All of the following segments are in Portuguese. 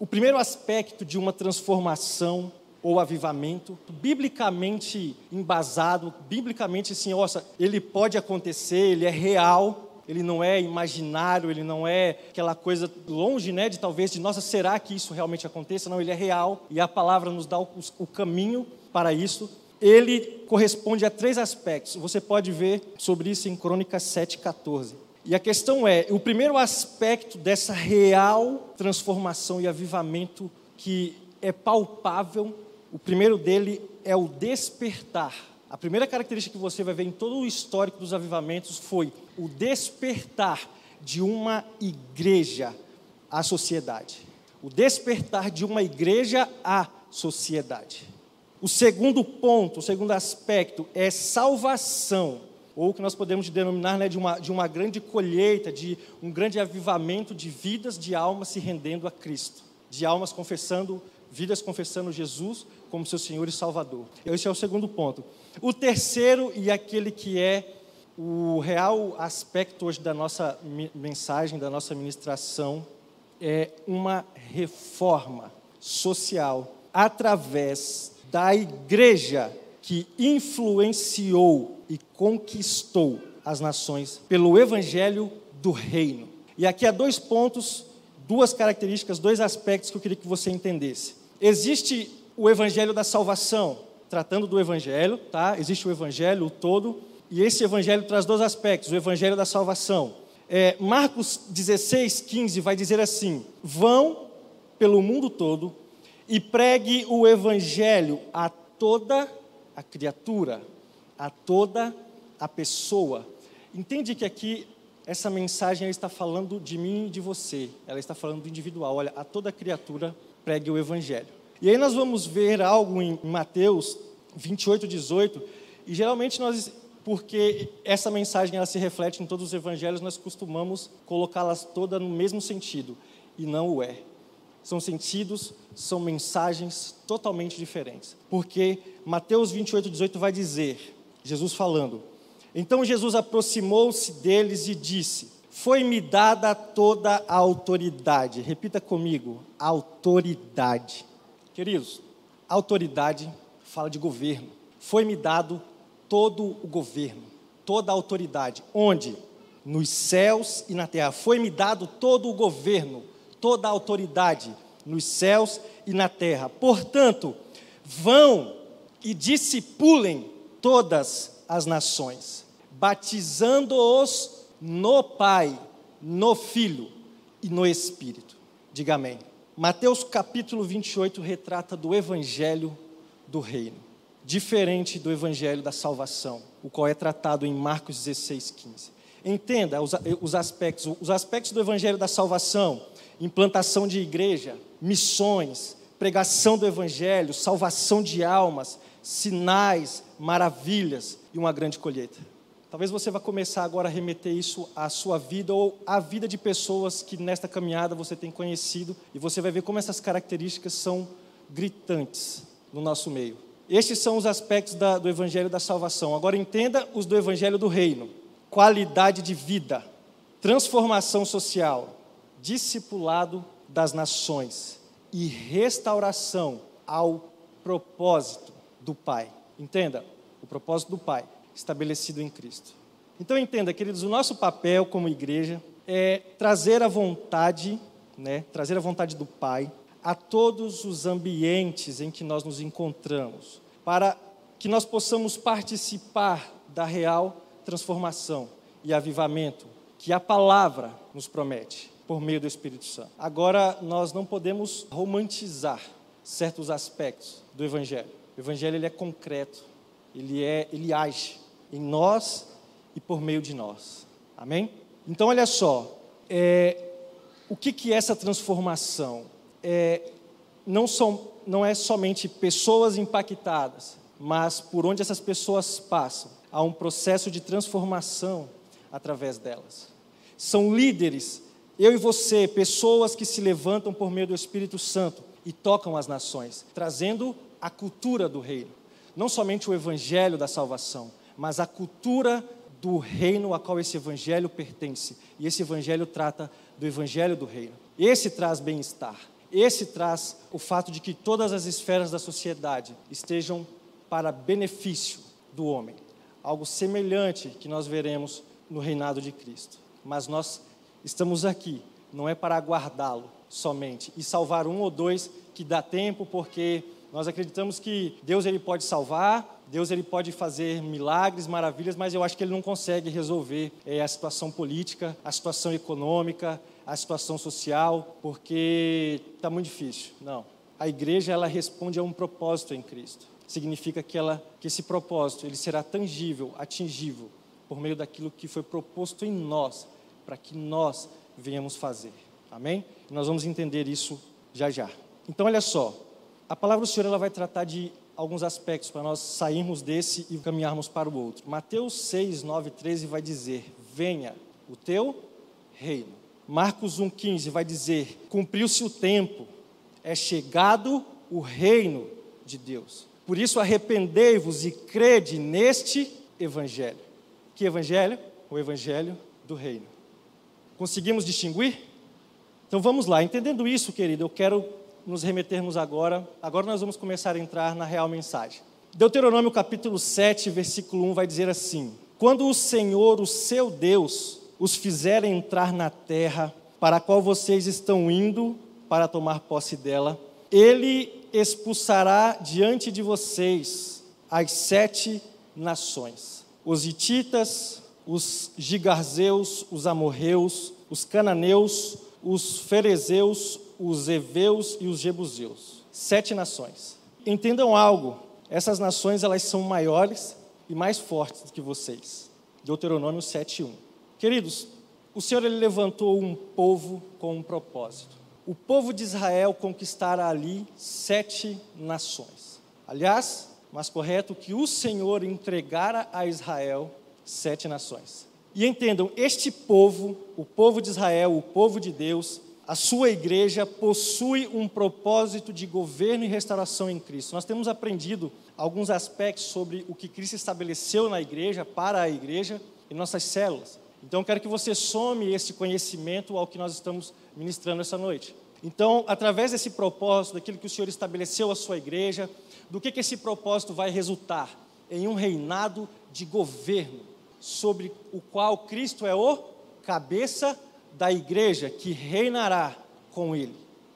o primeiro aspecto de uma transformação ou avivamento, biblicamente embasado, biblicamente assim, nossa, ele pode acontecer, ele é real, ele não é imaginário, ele não é aquela coisa longe, né, de talvez, de nossa, será que isso realmente aconteça? Não, ele é real e a palavra nos dá o caminho para isso. Ele corresponde a três aspectos, você pode ver sobre isso em Crônicas 7:14. E a questão é, o primeiro aspecto dessa real transformação e avivamento que é palpável, o primeiro dele é o despertar. A primeira característica que você vai ver em todo o histórico dos avivamentos foi o despertar de uma igreja à sociedade. O despertar de uma igreja à sociedade. O segundo ponto, o segundo aspecto é salvação, ou o que nós podemos denominar, né, de uma grande colheita, de um grande avivamento de vidas, de almas se rendendo a Cristo. De almas confessando, vidas confessando Jesus como seu Senhor e Salvador. Esse é o segundo ponto. O terceiro, e aquele que é o real aspecto hoje da nossa mensagem, da nossa ministração, é uma reforma social através da igreja que influenciou e conquistou as nações pelo Evangelho do Reino. E aqui há dois pontos, duas características, dois aspectos que eu queria que você entendesse. Existe o Evangelho da salvação, tratando do Evangelho, tá? Existe o Evangelho todo, e esse Evangelho traz dois aspectos, o Evangelho da salvação. Marcos 16:15 vai dizer assim, vão pelo mundo todo e pregue o Evangelho a toda a criatura, a toda a pessoa. Entende que aqui essa mensagem ela está falando de mim e de você, ela está falando do individual, olha, a toda criatura pregue o Evangelho. E aí nós vamos ver algo em Mateus 28:18, e geralmente nós, porque essa mensagem ela se reflete em todos os evangelhos, nós costumamos colocá-las todas no mesmo sentido, e não o é. São sentidos, são mensagens totalmente diferentes. Porque Mateus 28:18 vai dizer, Jesus falando, então Jesus aproximou-se deles e disse, foi-me dada toda a autoridade, repita comigo, autoridade. Queridos, autoridade fala de governo. Foi-me dado todo o governo, toda a autoridade. Onde? Nos céus e na terra. Foi-me dado todo o governo, toda a autoridade, nos céus e na terra. Portanto, vão e discipulem todas as nações, batizando-os no Pai, no Filho e no Espírito. Diga amém. Mateus capítulo 28 retrata do Evangelho do Reino, diferente do Evangelho da Salvação, o qual é tratado em Marcos 16:15. Entenda os aspectos do Evangelho da Salvação, implantação de igreja, missões, pregação do Evangelho, salvação de almas, sinais, maravilhas e uma grande colheita. Talvez você vá começar agora a remeter isso à sua vida ou à vida de pessoas que nesta caminhada você tem conhecido e você vai ver como essas características são gritantes no nosso meio. Estes são os aspectos do Evangelho da Salvação. Agora entenda os do Evangelho do Reino. Qualidade de vida, transformação social, discipulado das nações e restauração ao propósito do Pai. Entenda, o propósito do Pai estabelecido em Cristo. Então entenda, queridos, o nosso papel como igreja é trazer a vontade, né, trazer a vontade do Pai a todos os ambientes em que nós nos encontramos, para que nós possamos participar da real transformação e avivamento que a palavra nos promete por meio do Espírito Santo. Agora, nós não podemos romantizar certos aspectos do Evangelho. O Evangelho ele é concreto, ele age em nós e por meio de nós. Amém? Então, olha só, o que é essa transformação? Não é somente pessoas impactadas, mas por onde essas pessoas passam. Há um processo de transformação através delas. São líderes, eu e você, pessoas que se levantam por meio do Espírito Santo e tocam as nações, trazendo a cultura do reino. Não somente o Evangelho da salvação, mas a cultura do reino a qual esse Evangelho pertence. E esse Evangelho trata do Evangelho do Reino. Esse traz bem-estar, Esse traz o fato de que todas as esferas da sociedade estejam para benefício do homem. Algo semelhante que nós veremos no reinado de Cristo. Mas nós estamos aqui, não é para aguardá-lo somente e salvar um ou dois que dá tempo, porque nós acreditamos que Deus ele pode salvar, Deus ele pode fazer milagres, maravilhas, mas eu acho que ele não consegue resolver a situação política, a situação econômica, a situação social, porque está muito difícil. Não. A igreja, ela responde a um propósito em Cristo. Significa que esse propósito, ele será tangível, atingível, por meio daquilo que foi proposto em nós, para que nós venhamos fazer. Amém? E nós vamos entender isso já já. Então, olha só. A palavra do Senhor, ela vai tratar de alguns aspectos para nós sairmos desse e caminharmos para o outro. Mateus 6, 9, 13 vai dizer, venha o teu reino. Marcos 1,15 vai dizer, cumpriu-se o tempo, é chegado o reino de Deus. Por isso arrependei-vos e crede neste evangelho. Que evangelho? O evangelho do reino. Conseguimos distinguir? Então vamos lá, entendendo isso, querido, eu quero nos remetermos agora nós vamos começar a entrar na real mensagem. Deuteronômio capítulo 7, versículo 1 vai dizer assim, quando o Senhor, o seu Deus, os fizer entrar na terra para a qual vocês estão indo para tomar posse dela, ele expulsará diante de vocês as 7 nações, os hititas, os gigarzeus, os amorreus, os cananeus, os ferezeus, os heveus e os jebuseus. 7 nações. Entendam algo, essas nações elas são maiores e mais fortes do que vocês. Deuteronômio 7:1. Queridos, o Senhor ele levantou um povo com um propósito. O povo de Israel conquistará ali 7 nações. Aliás, mais correto que o Senhor entregara a Israel 7 nações. E entendam, este povo, o povo de Israel, o povo de Deus, a sua igreja possui um propósito de governo e restauração em Cristo. Nós temos aprendido alguns aspectos sobre o que Cristo estabeleceu na igreja, para a igreja e nossas células. Então, eu quero que você some esse conhecimento ao que nós estamos ministrando essa noite. Então, através desse propósito, daquilo que o Senhor estabeleceu à sua igreja, do que esse propósito vai resultar? Em um reinado de governo, sobre o qual Cristo é o cabeça da igreja, que reinará com ele.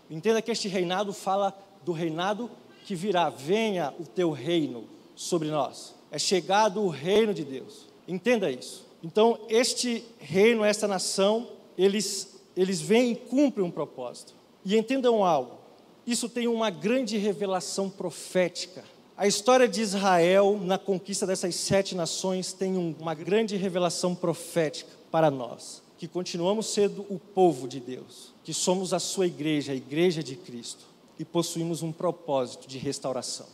Entenda que este reinado fala do reinado que virá. Venha o teu reino sobre nós. É chegado o reino de Deus. Entenda isso. Então, este reino, esta nação, eles vêm e cumprem um propósito. E entendam algo, isso tem uma grande revelação profética. A história de Israel, na conquista dessas 7 nações, tem uma grande revelação profética para nós, que continuamos sendo o povo de Deus, que somos a sua igreja, a igreja de Cristo, e possuímos um propósito de restauração.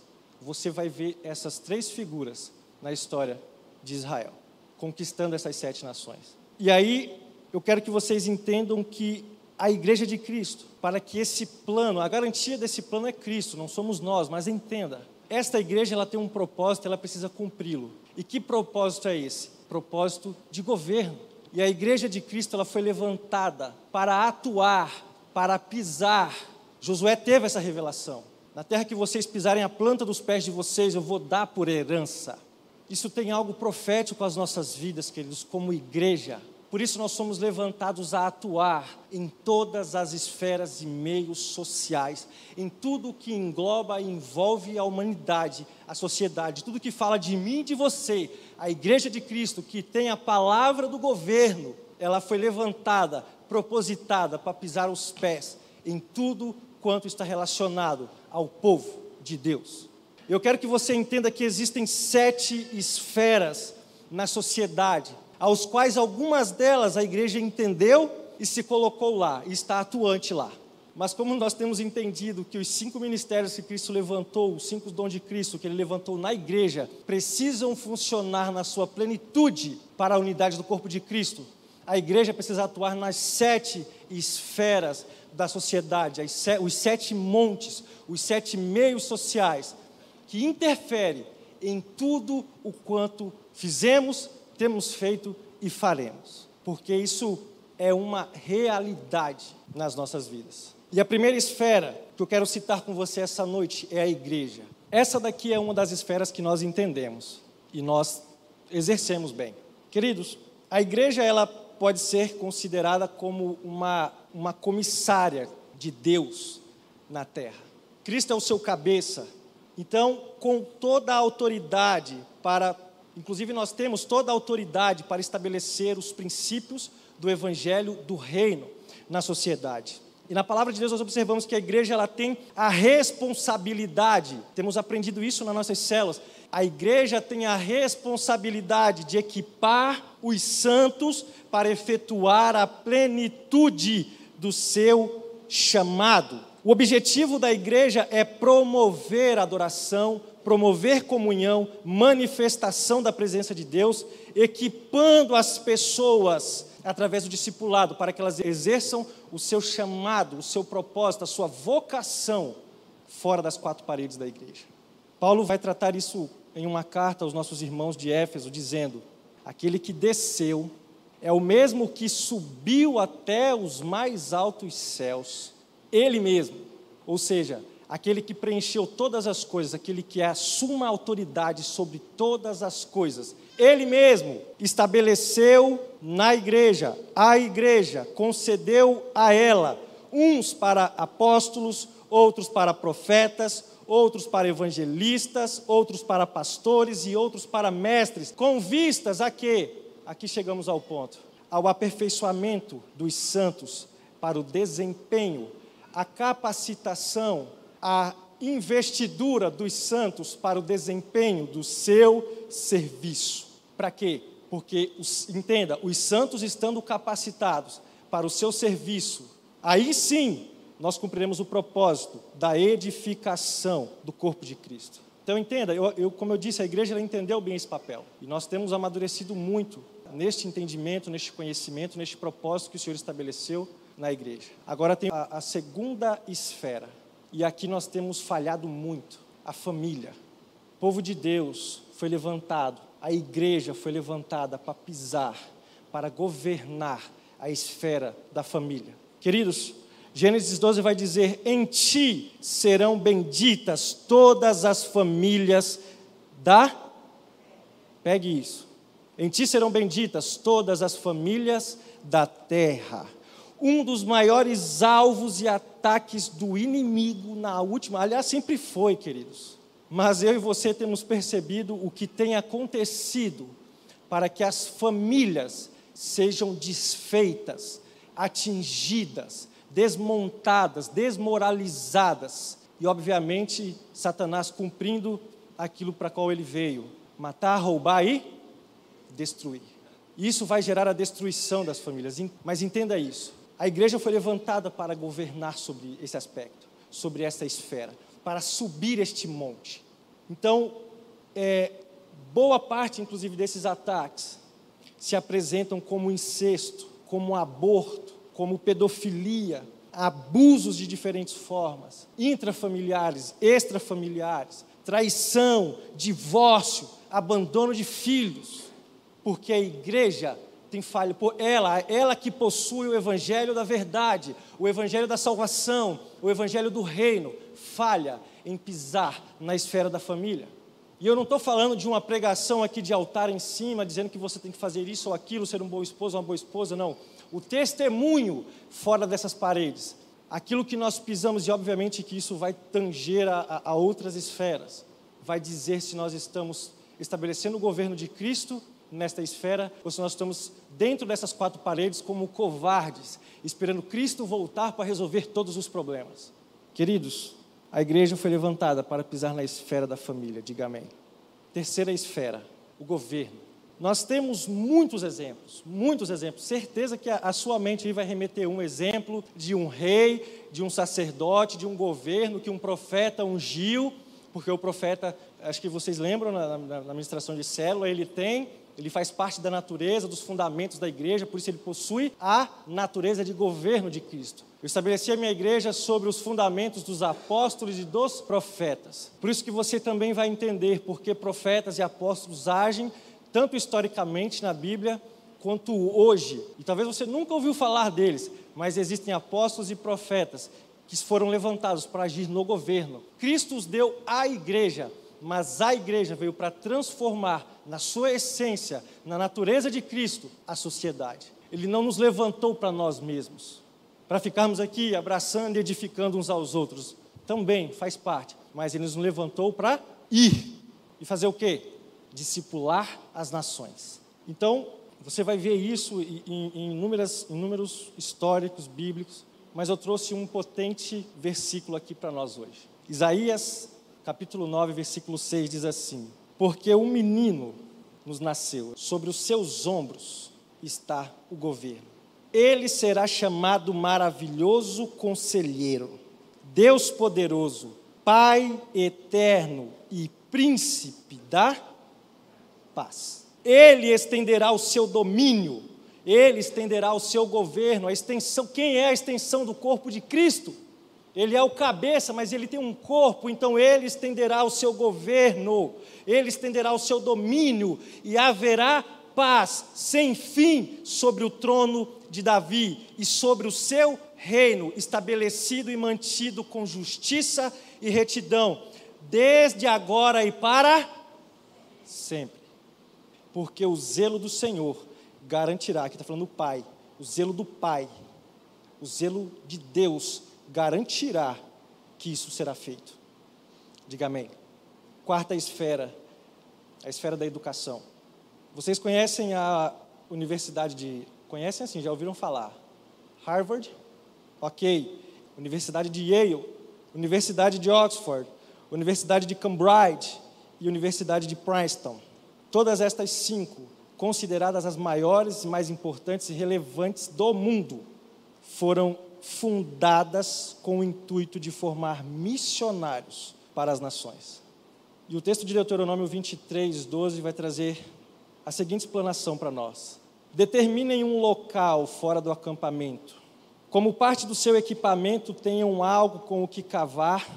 Você vai ver essas 3 figuras na história de Israel, conquistando essas 7 nações. E aí, eu quero que vocês entendam que a igreja de Cristo, para que esse plano, a garantia desse plano é Cristo, não somos nós, mas entenda, esta igreja ela tem um propósito, ela precisa cumpri-lo. E que propósito é esse? Propósito de governo. E a igreja de Cristo ela foi levantada para atuar, para pisar. Josué teve essa revelação. Na terra que vocês pisarem a planta dos pés de vocês, eu vou dar por herança. Isso tem algo profético às nossas vidas, queridos, como igreja. Por isso nós somos levantados a atuar em todas as esferas e meios sociais, em tudo que engloba e envolve a humanidade, a sociedade, tudo que fala de mim e de você. A igreja de Cristo, que tem a palavra do governo, ela foi levantada, propositada para pisar os pés em tudo quanto está relacionado ao povo de Deus. Eu quero que você entenda que existem 7 esferas na sociedade, aos quais algumas delas a igreja entendeu e se colocou lá, e está atuante lá. Mas como nós temos entendido que os 5 ministérios que Cristo levantou, os 5 dons de Cristo que ele levantou na igreja, precisam funcionar na sua plenitude para a unidade do corpo de Cristo, a igreja precisa atuar nas 7 esferas da sociedade, os 7 montes, os 7 meios sociais, que interfere em tudo o quanto fizemos, temos feito e faremos, porque isso é uma realidade nas nossas vidas. E a primeira esfera que eu quero citar com você essa noite é a igreja. Essa daqui é uma das esferas que nós entendemos e nós exercemos bem. Queridos, a igreja ela pode ser considerada como uma comissária de Deus na terra. Cristo é o seu cabeça. Então, com toda a autoridade para... Inclusive, nós temos toda a autoridade para estabelecer os princípios do Evangelho do Reino na sociedade. E na palavra de Deus nós observamos que a igreja ela tem a responsabilidade, temos aprendido isso nas nossas células, a igreja tem a responsabilidade de equipar os santos para efetuar a plenitude do seu chamado. O objetivo da igreja é promover a adoração, promover comunhão, manifestação da presença de Deus, equipando as pessoas através do discipulado, para que elas exerçam o seu chamado, o seu propósito, a sua vocação fora das quatro paredes da igreja. Paulo vai tratar isso em uma carta aos nossos irmãos de Éfeso, dizendo: aquele que desceu é o mesmo que subiu até os mais altos céus, ele mesmo, ou seja, aquele que preencheu todas as coisas, aquele que é a suma autoridade sobre todas as coisas. Ele mesmo estabeleceu na igreja, a igreja, concedeu a ela, uns para apóstolos, outros para profetas, outros para evangelistas, outros para pastores e outros para mestres, com vistas a quê? Aqui chegamos ao ponto, ao aperfeiçoamento dos santos para o desempenho, a capacitação, a investidura dos santos para o desempenho do seu serviço. Para quê? Porque, entenda, os santos estando capacitados para o seu serviço, aí sim nós cumpriremos o propósito da edificação do corpo de Cristo. Então entenda, como eu disse, a igreja ela entendeu bem esse papel. E nós temos amadurecido muito neste entendimento, neste conhecimento, neste propósito que o Senhor estabeleceu na igreja. Agora tem a segunda esfera. E aqui nós temos falhado muito, a família. O povo de Deus foi levantado, a igreja foi levantada para pisar, para governar a esfera da família. Queridos, Gênesis 12 vai dizer: em ti serão benditas todas as famílias da... Pegue isso. Em ti serão benditas todas as famílias da terra. Um dos maiores alvos e ataques do inimigo na última... Aliás, sempre foi, queridos. Mas eu e você temos percebido o que tem acontecido para que as famílias sejam desfeitas, atingidas, desmontadas, desmoralizadas. E, obviamente, Satanás cumprindo aquilo para qual ele veio: matar, roubar e destruir. Isso vai gerar a destruição das famílias. Mas entenda isso. A igreja foi levantada para governar sobre esse aspecto, sobre essa esfera, para subir este monte. Então, boa parte, inclusive, desses ataques se apresentam como incesto, como aborto, como pedofilia, abusos de diferentes formas, intrafamiliares, extrafamiliares, traição, divórcio, abandono de filhos, porque a igreja... tem falha, ela que possui o evangelho da verdade, o evangelho da salvação, o evangelho do reino, falha em pisar na esfera da família. E eu não estou falando de uma pregação aqui de altar em cima, dizendo que você tem que fazer isso ou aquilo, ser um bom esposo ou uma boa esposa, não. O testemunho fora dessas paredes, aquilo que nós pisamos, e obviamente que isso vai tanger a outras esferas, vai dizer se nós estamos estabelecendo o governo de Cristo nesta esfera, ou se nós estamos dentro dessas quatro paredes como covardes, esperando Cristo voltar para resolver todos os problemas. Queridos, a igreja foi levantada para pisar na esfera da família, diga amém. Terceira esfera, o governo. Nós temos muitos exemplos, certeza que a sua mente aí vai remeter um exemplo de um rei, de um sacerdote, de um governo, que um profeta ungiu, porque o profeta, acho que vocês lembram, na ministração de célula, ele faz parte da natureza, dos fundamentos da igreja, por isso ele possui a natureza de governo de Cristo. Eu estabeleci a minha igreja sobre os fundamentos dos apóstolos e dos profetas. Por isso que você também vai entender porque profetas e apóstolos agem, tanto historicamente na Bíblia, quanto hoje. E talvez você nunca ouviu falar deles, mas existem apóstolos e profetas que foram levantados para agir no governo. Cristo os deu à igreja, mas a igreja veio para transformar na sua essência, na natureza de Cristo, a sociedade. Ele não nos levantou para nós mesmos, para ficarmos aqui abraçando e edificando uns aos outros. Também faz parte, mas ele nos levantou para ir. E fazer o quê? Discipular as nações. Então, você vai ver isso em números históricos, bíblicos, mas eu trouxe um potente versículo aqui para nós hoje. Isaías, capítulo 9, versículo 6, diz assim: porque um menino nos nasceu, sobre os seus ombros está o governo. Ele será chamado Maravilhoso Conselheiro, Deus Poderoso, Pai Eterno e Príncipe da Paz. Ele estenderá o seu domínio, ele estenderá o seu governo, a extensão. Quem é a extensão do corpo de Cristo? Ele é o cabeça, mas ele tem um corpo, então ele estenderá o seu governo, ele estenderá o seu domínio, e haverá paz sem fim sobre o trono de Davi e sobre o seu reino, estabelecido e mantido com justiça e retidão, desde agora e para sempre. Porque o zelo do Senhor garantirá, aqui está falando o Pai, o zelo do Pai, o zelo de Deus garantirá que isso será feito. Diga amém. Quarta esfera, a esfera da educação. Vocês conhecem a universidade de... Conhecem assim, já ouviram falar? Harvard? Ok. Universidade de Yale, Universidade de Oxford, Universidade de Cambridge e Universidade de Princeton. Todas estas 5, consideradas as maiores, mais importantes e relevantes do mundo, foram fundadas com o intuito de formar missionários para as nações. E o texto de Deuteronômio 23:12 vai trazer a seguinte explanação para nós: determinem um local fora do acampamento. Como parte do seu equipamento, tenham algo com o que cavar,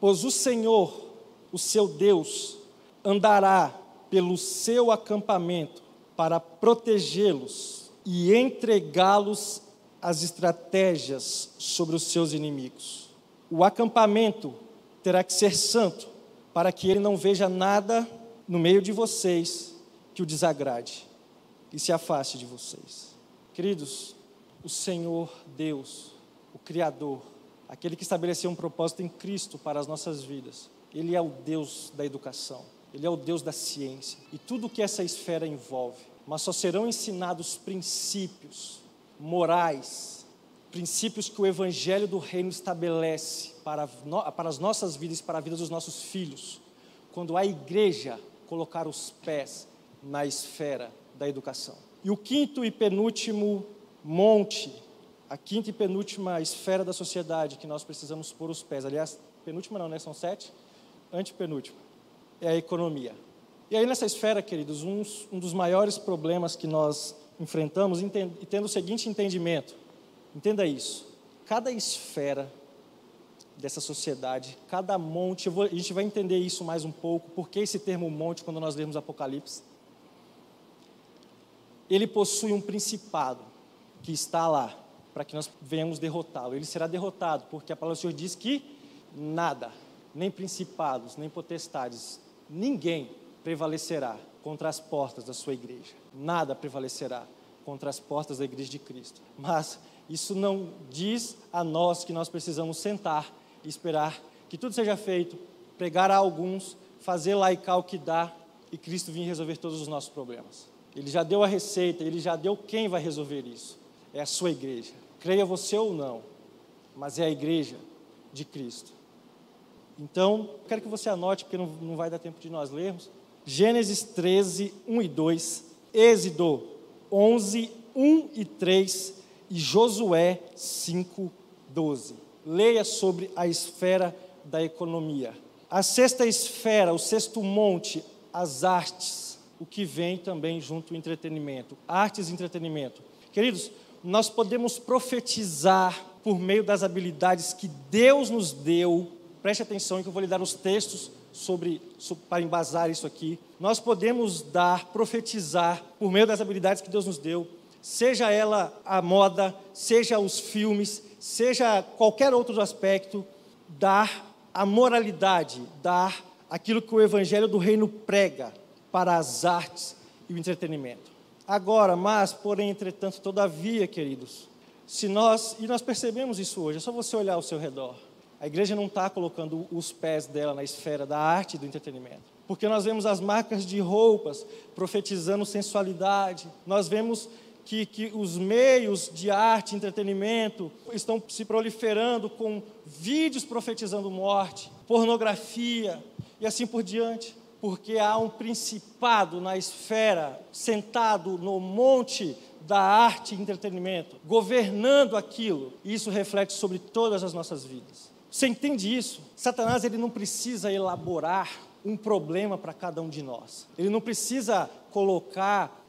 pois o Senhor, o seu Deus, andará pelo seu acampamento para protegê-los e entregá-los às estratégias sobre os seus inimigos. O acampamento terá que ser santo, para que ele não veja nada no meio de vocês que o desagrade e se afaste de vocês. Queridos, o Senhor Deus, o Criador, aquele que estabeleceu um propósito em Cristo para as nossas vidas, ele é o Deus da educação, ele é o Deus da ciência, e tudo o que essa esfera envolve. Mas só serão ensinados princípios morais, princípios que o Evangelho do Reino estabelece para as nossas vidas e para a vida dos nossos filhos, quando a igreja colocar os pés na esfera da educação. E o quinto e penúltimo monte, a quinta e penúltima esfera da sociedade que nós precisamos pôr os pés, aliás, penúltima não, né? São 7, antepenúltima, é a economia. E aí nessa esfera, queridos, um dos maiores problemas que nós enfrentamos, e tendo o seguinte entendimento, entenda isso: cada esfera dessa sociedade, cada monte, a gente vai entender isso mais um pouco, porque esse termo monte, quando nós lermos Apocalipse, ele possui um principado que está lá, para que nós venhamos derrotá-lo. Ele será derrotado, porque a palavra do Senhor diz que nada, nem principados, nem potestades, ninguém prevalecerá contra as portas da sua igreja. Nada prevalecerá contra as portas da igreja de Cristo. Mas isso não diz a nós que nós precisamos sentar e esperar que tudo seja feito, pregar a alguns, fazer laicar o que dá e Cristo vir resolver todos os nossos problemas. Ele já deu a receita, ele já deu quem vai resolver isso. É a sua igreja. Creia você ou não, mas é a igreja de Cristo. Então, quero que você anote, porque não vai dar tempo de nós lermos. Gênesis 13, 1 e 2, Êxodo 11, 1 e 3 e Josué 5, 12. Leia sobre a esfera da economia. A sexta esfera, o sexto monte, as artes, o que vem também junto ao entretenimento. Artes e entretenimento. Queridos, nós podemos profetizar por meio das habilidades que Deus nos deu. Preste atenção que eu vou lhe dar os textos para embasar isso aqui. Nós podemos profetizar por meio das habilidades que Deus nos deu, seja ela a moda, seja os filmes, seja qualquer outro aspecto, dar a moralidade, dar aquilo que o Evangelho do Reino prega para as artes e o entretenimento. Agora, mas, porém, entretanto, todavia, queridos, nós percebemos isso hoje, é só você olhar ao seu redor. A igreja não está colocando os pés dela na esfera da arte e do entretenimento. Porque nós vemos as marcas de roupas profetizando sensualidade, nós vemos que os meios de arte e entretenimento estão se proliferando com vídeos profetizando morte, pornografia e assim por diante. Porque há um principado na esfera, sentado no monte da arte e entretenimento, governando aquilo. E isso reflete sobre todas as nossas vidas. Você entende isso? Satanás, ele não precisa elaborar um problema para cada um de nós. Ele não precisa colocar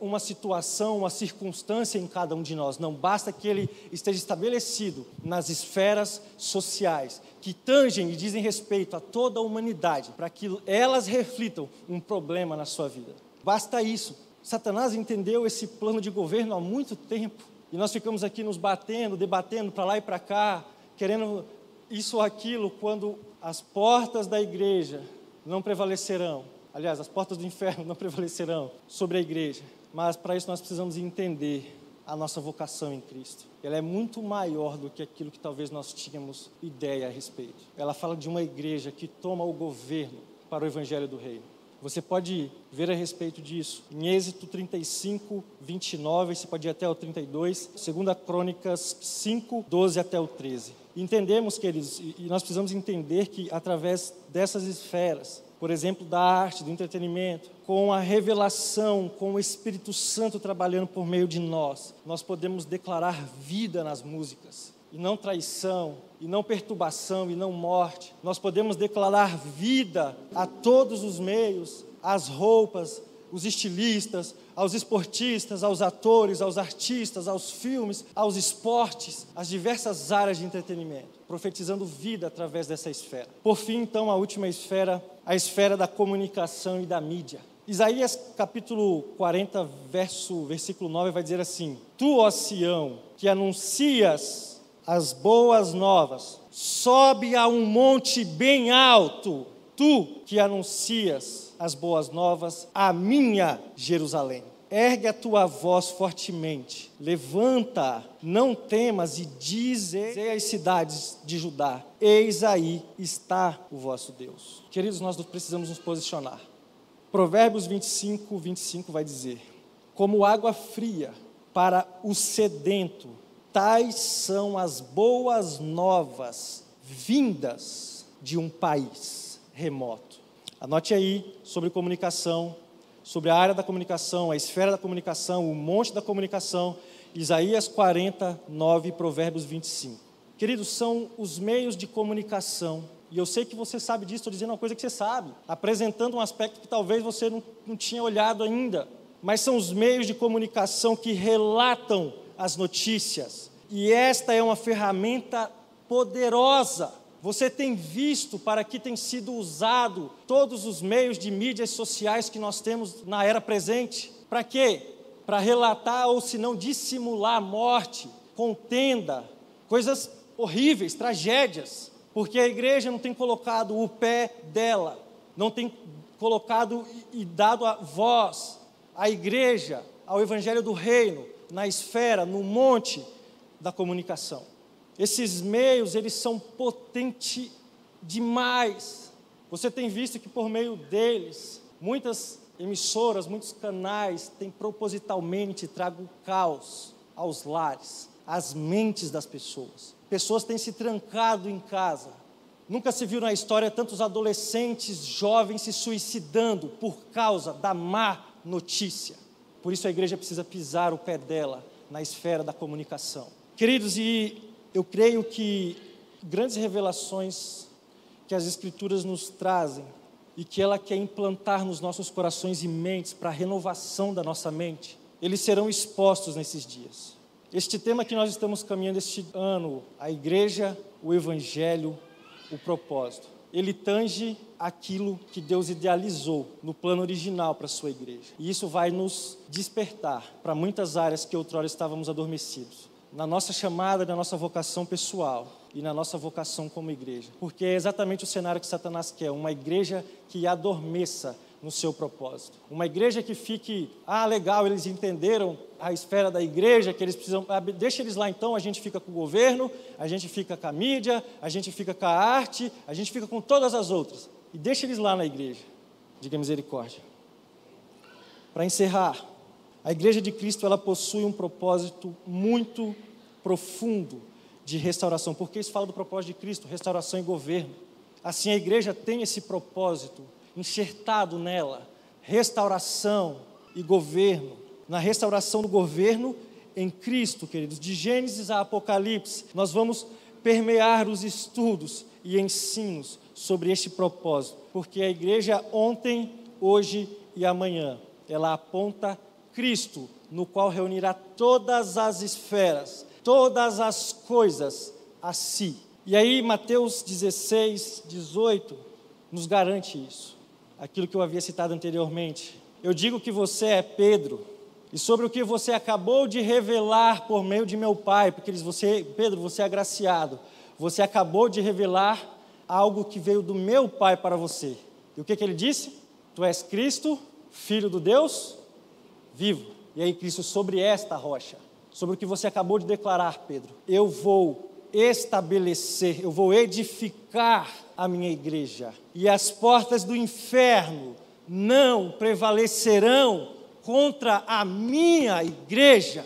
uma situação, uma circunstância em cada um de nós. Não basta que ele esteja estabelecido nas esferas sociais, que tangem e dizem respeito a toda a humanidade, para que elas reflitam um problema na sua vida. Basta isso. Satanás entendeu esse plano de governo há muito tempo. E nós ficamos aqui nos batendo, debatendo para lá e para cá, querendo isso ou aquilo, quando as portas da igreja não prevalecerão, aliás, as portas do inferno não prevalecerão sobre a igreja, mas para isso nós precisamos entender a nossa vocação em Cristo. Ela é muito maior do que aquilo que talvez nós tínhamos ideia a respeito. Ela fala de uma igreja que toma o governo para o Evangelho do Reino. Você pode ver a respeito disso em Êxodo 35, 29, você pode ir até o 32, 2 Crônicas 5, 12 até o 13. Entendemos, queridos, e nós precisamos entender que através dessas esferas, por exemplo, da arte, do entretenimento, com a revelação, com o Espírito Santo trabalhando por meio de nós, nós podemos declarar vida nas músicas, e não traição, e não perturbação, e não morte. Nós podemos declarar vida a todos os meios, às roupas, os estilistas, aos esportistas, aos atores, aos artistas, aos filmes, aos esportes, às diversas áreas de entretenimento, profetizando vida através dessa esfera. Por fim, então, a última esfera, a esfera da comunicação e da mídia. Isaías capítulo 40, versículo 9, vai dizer assim: Tu, ó Sião, que anuncias as boas novas, sobe a um monte bem alto, tu que anuncias as boas novas, a minha Jerusalém. Ergue a tua voz fortemente, levanta, não temas, e dize às cidades de Judá: eis aí está o vosso Deus. Queridos, nós precisamos nos posicionar. Provérbios 25, 25 vai dizer: como água fria para o sedento, tais são as boas novas vindas de um país remoto. Anote aí sobre comunicação, sobre a área da comunicação, a esfera da comunicação, o monte da comunicação, Isaías 49, Provérbios 25. Queridos, são os meios de comunicação, e eu sei que você sabe disso, estou dizendo uma coisa que você sabe, apresentando um aspecto que talvez você não tinha olhado ainda, mas são os meios de comunicação que relatam as notícias, e esta é uma ferramenta poderosa. Você tem visto para que tem sido usado todos os meios de mídias sociais que nós temos na era presente? Para quê? Para relatar, ou se não dissimular, morte, contenda, coisas horríveis, tragédias, porque a igreja não tem colocado o pé dela, não tem colocado e dado a voz à igreja, ao Evangelho do Reino, na esfera, no monte da comunicação. Esses meios, eles são potentes demais. Você tem visto que por meio deles, muitas emissoras, muitos canais têm propositalmente trago caos aos lares, às mentes das pessoas. Pessoas têm se trancado em casa. Nunca se viu na história tantos adolescentes jovens se suicidando por causa da má notícia. Por isso a igreja precisa pisar o pé dela na esfera da comunicação. Queridos, e eu creio que grandes revelações que as Escrituras nos trazem e que ela quer implantar nos nossos corações e mentes para a renovação da nossa mente, eles serão expostos nesses dias. Este tema que nós estamos caminhando este ano, a igreja, o evangelho, o propósito, ele tange aquilo que Deus idealizou no plano original para a sua igreja. E isso vai nos despertar para muitas áreas que outrora estávamos adormecidos. na nossa chamada, na nossa vocação pessoal e na nossa vocação como igreja. Porque é exatamente o cenário que Satanás quer, uma igreja que adormeça no seu propósito. Uma igreja que fique, legal, eles entenderam a esfera da igreja, que eles precisam, deixa eles lá então, a gente fica com o governo, a gente fica com a mídia, a gente fica com a arte, a gente fica com todas as outras. E deixa eles lá na igreja. Diga misericórdia. Para encerrar, a igreja de Cristo, ela possui um propósito muito profundo de restauração, porque isso fala do propósito de Cristo, restauração e governo. Assim, a igreja tem esse propósito enxertado nela, restauração e governo. Na restauração do governo em Cristo, queridos, de Gênesis a Apocalipse, nós vamos permear os estudos e ensinos sobre este propósito, porque a igreja ontem, hoje e amanhã, ela aponta Cristo, no qual reunirá todas as esferas, todas as coisas a si. E aí Mateus 16, 18 nos garante isso. Aquilo que eu havia citado anteriormente. Eu digo que você é Pedro, e sobre o que você acabou de revelar por meio de meu Pai, porque Pedro, você é agraciado, você acabou de revelar algo que veio do meu Pai para você. E o que ele disse? Tu és Cristo, Filho do Deus vivo. E aí Cristo, sobre esta rocha, sobre o que você acabou de declarar, Pedro, eu vou estabelecer, eu vou edificar a minha igreja, e as portas do inferno não prevalecerão contra a minha igreja.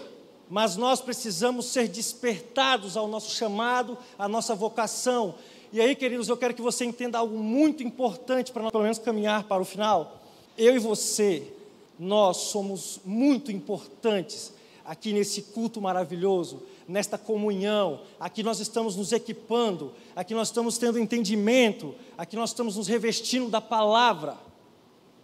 Mas nós precisamos ser despertados ao nosso chamado, à nossa vocação. E aí, queridos, eu quero que você entenda algo muito importante para nós, pelo menos, caminhar para o final. Eu e você, nós somos muito importantes aqui nesse culto maravilhoso, nesta comunhão. Aqui nós estamos nos equipando, aqui nós estamos tendo entendimento, aqui nós estamos nos revestindo da palavra.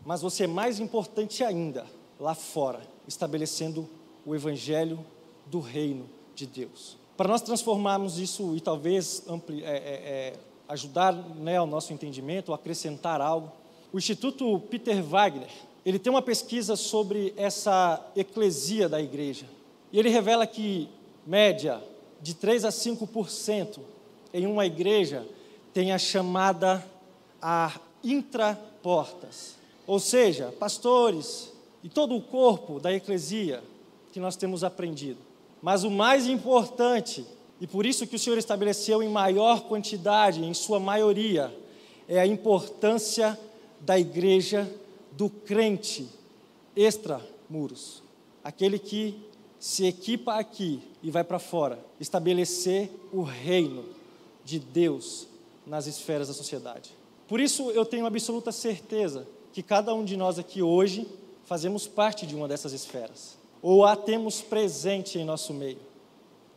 Mas você é mais importante ainda lá fora, estabelecendo o Evangelho do Reino de Deus. Para nós transformarmos isso e talvez ajudar, ao nosso entendimento, ou acrescentar algo, o Instituto Peter Wagner, ele tem uma pesquisa sobre essa eclesia da igreja. E ele revela que média de 3 a 5% em uma igreja tem a chamada a intraportas. Ou seja, pastores e todo o corpo da eclesia que nós temos aprendido. Mas o mais importante, e por isso que o Senhor estabeleceu em maior quantidade, em sua maioria, é a importância da igreja do crente extramuros. Aquele que se equipa aqui e vai para fora, estabelecer o reino de Deus nas esferas da sociedade. Por isso eu tenho absoluta certeza que cada um de nós aqui hoje fazemos parte de uma dessas esferas, ou a temos presente em nosso meio,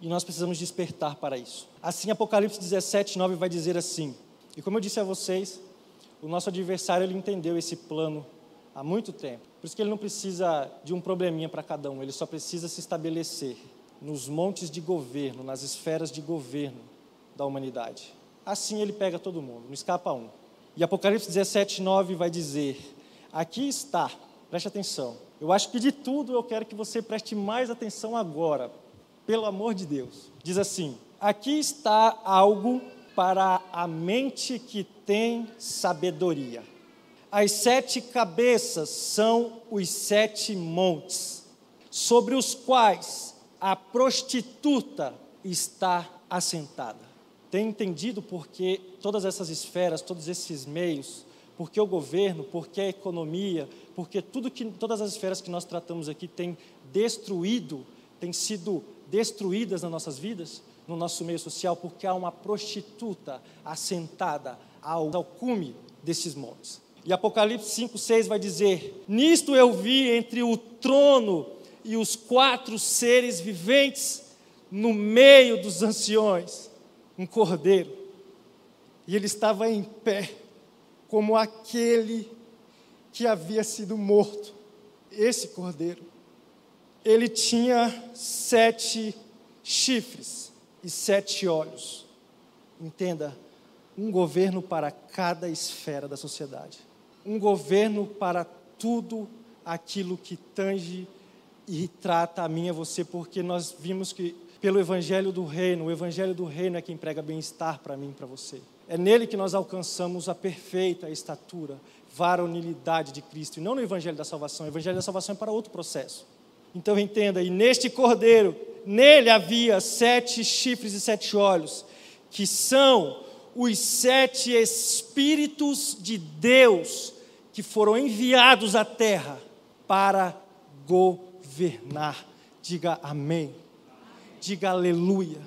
e nós precisamos despertar para isso. Assim, Apocalipse 17, 9 vai dizer assim, e como eu disse a vocês, o nosso adversário, ele entendeu esse plano há muito tempo, por isso que ele não precisa de um probleminha para cada um, ele só precisa se estabelecer nos montes de governo, nas esferas de governo da humanidade. Assim ele pega todo mundo, não escapa um. E Apocalipse 17, 9 vai dizer, aqui está, preste atenção, eu acho que de tudo eu quero que você preste mais atenção agora, pelo amor de Deus. Diz assim, aqui está algo para a mente que tem sabedoria. As 7 cabeças são os 7 montes, sobre os quais a prostituta está assentada. Tem entendido por que todas essas esferas, todos esses meios, por que o governo, por que a economia, por que todas as esferas que nós tratamos aqui têm sido destruídas nas nossas vidas, no nosso meio social, porque há uma prostituta assentada ao cume desses montes. E Apocalipse 5, 6 vai dizer, nisto eu vi entre o trono e os 4 seres viventes, no meio dos anciões, um cordeiro. E ele estava em pé, como aquele que havia sido morto. Esse cordeiro, ele tinha 7 chifres e 7 olhos. Entenda, um governo para cada esfera da sociedade. Um governo para tudo aquilo que tange e trata a mim e a você, porque nós vimos que pelo Evangelho do Reino. O Evangelho do Reino é quem prega bem-estar para mim e para você. É nele que nós alcançamos a perfeita estatura, varonilidade de Cristo, e não no Evangelho da Salvação. O Evangelho da Salvação é para outro processo. Então entenda, e neste cordeiro, nele havia 7 chifres e 7 olhos, que são os 7 Espíritos de Deus que foram enviados à terra para governar. Diga amém. Diga aleluia.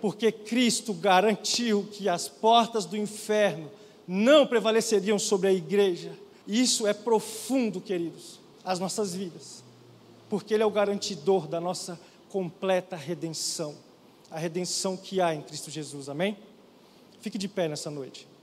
Porque Cristo garantiu que as portas do inferno não prevaleceriam sobre a igreja. Isso é profundo, queridos, as nossas vidas. Porque Ele é o garantidor da nossa completa redenção. A redenção que há em Cristo Jesus, amém? Fique de pé nessa noite.